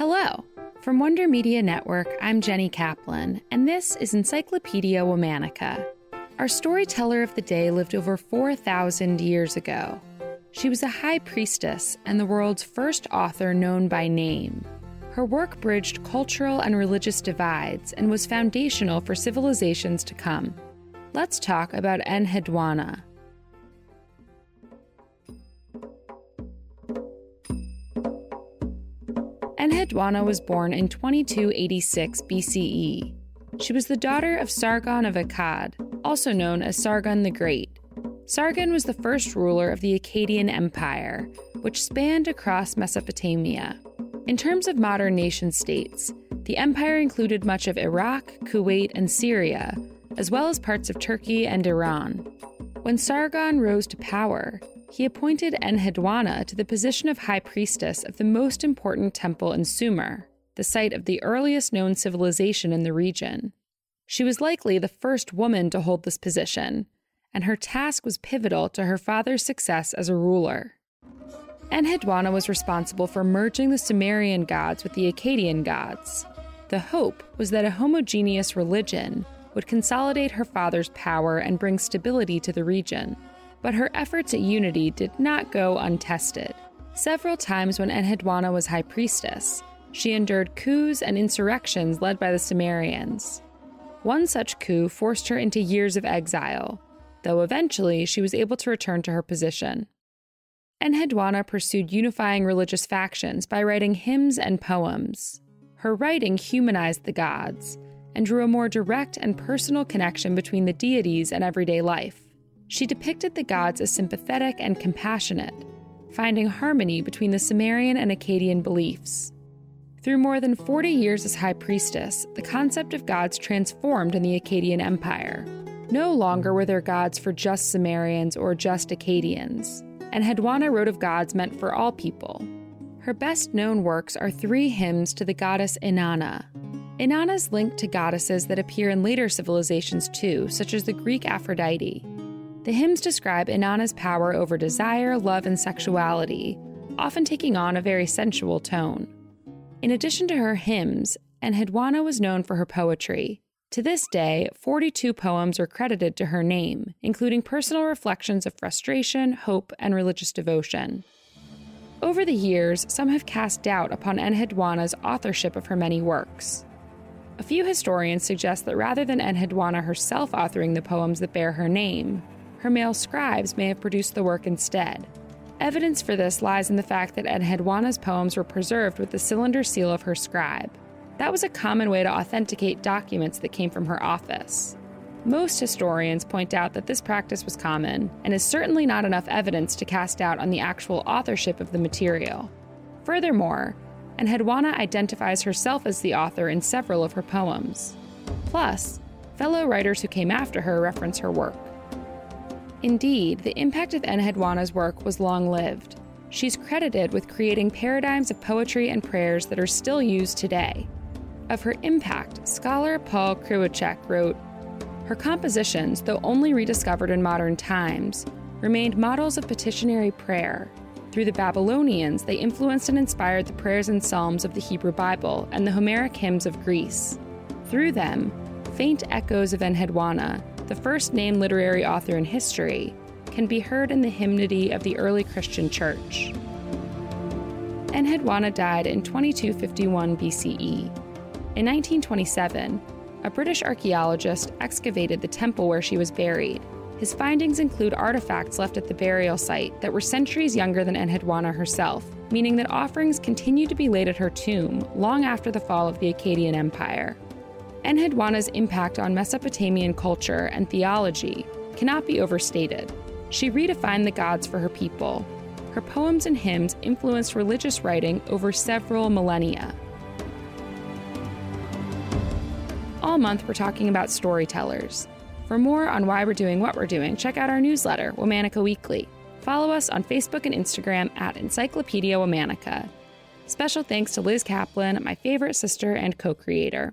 Hello! From Wonder Media Network, I'm Jenny Kaplan, and this is Encyclopedia Womanica. Our storyteller of the day lived over 4,000 years ago. She was a high priestess and the world's first author known by name. Her work bridged cultural and religious divides and was foundational for civilizations to come. Let's talk about Enheduanna. Enheduanna was born in 2286 BCE. She was the daughter of Sargon of Akkad, also known as Sargon the Great. Sargon was the first ruler of the Akkadian Empire, which spanned across Mesopotamia. In terms of modern nation-states, the empire included much of Iraq, Kuwait, and Syria, as well as parts of Turkey and Iran. When Sargon rose to power, he appointed Enheduanna to the position of high priestess of the most important temple in Sumer, the site of the earliest known civilization in the region. She was likely the first woman to hold this position, and her task was pivotal to her father's success as a ruler. Enheduanna was responsible for merging the Sumerian gods with the Akkadian gods. The hope was that a homogeneous religion would consolidate her father's power and bring stability to the region. But her efforts at unity did not go untested. Several times when Enheduanna was high priestess, she endured coups and insurrections led by the Sumerians. One such coup forced her into years of exile, though eventually she was able to return to her position. Enheduanna pursued unifying religious factions by writing hymns and poems. Her writing humanized the gods and drew a more direct and personal connection between the deities and everyday life. She depicted the gods as sympathetic and compassionate, finding harmony between the Sumerian and Akkadian beliefs. Through more than 40 years as high priestess, the concept of gods transformed in the Akkadian Empire. No longer were there gods for just Sumerians or just Akkadians, and Enheduanna wrote of gods meant for all people. Her best-known works are three hymns to the goddess Inanna. Inanna's linked to goddesses that appear in later civilizations too, such as the Greek Aphrodite. The hymns describe Inanna's power over desire, love, and sexuality, often taking on a very sensual tone. In addition to her hymns, Enheduanna was known for her poetry. To this day, 42 poems are credited to her name, including personal reflections of frustration, hope, and religious devotion. Over the years, some have cast doubt upon Enheduanna's authorship of her many works. A few historians suggest that rather than Enheduanna herself authoring the poems that bear her name, her male scribes may have produced the work instead. Evidence for this lies in the fact that Enheduanna's poems were preserved with the cylinder seal of her scribe. That was a common way to authenticate documents that came from her office. Most historians point out that this practice was common and is certainly not enough evidence to cast doubt on the actual authorship of the material. Furthermore, Enheduanna identifies herself as the author in several of her poems. Plus, fellow writers who came after her reference her work. Indeed, the impact of Enheduanna's work was long-lived. She's credited with creating paradigms of poetry and prayers that are still used today. Of her impact, scholar Paul Kriwaczek wrote, "Her compositions, though only rediscovered in modern times, remained models of petitionary prayer. Through the Babylonians, they influenced and inspired the prayers and psalms of the Hebrew Bible and the Homeric hymns of Greece. Through them, faint echoes of Enheduanna, the first-named literary author in history, can be heard in the hymnody of the early Christian church." Enheduanna died in 2251 BCE. In 1927, a British archaeologist excavated the temple where she was buried. His findings include artifacts left at the burial site that were centuries younger than Enheduanna herself, meaning that offerings continue to be laid at her tomb long after the fall of the Akkadian Empire. Enheduanna's impact on Mesopotamian culture and theology cannot be overstated. She redefined the gods for her people. Her poems and hymns influenced religious writing over several millennia. All month, we're talking about storytellers. For more on why we're doing what we're doing, check out our newsletter, Womanica Weekly. Follow us on Facebook and Instagram at Encyclopedia Womanica. Special thanks to Liz Kaplan, my favorite sister and co-creator.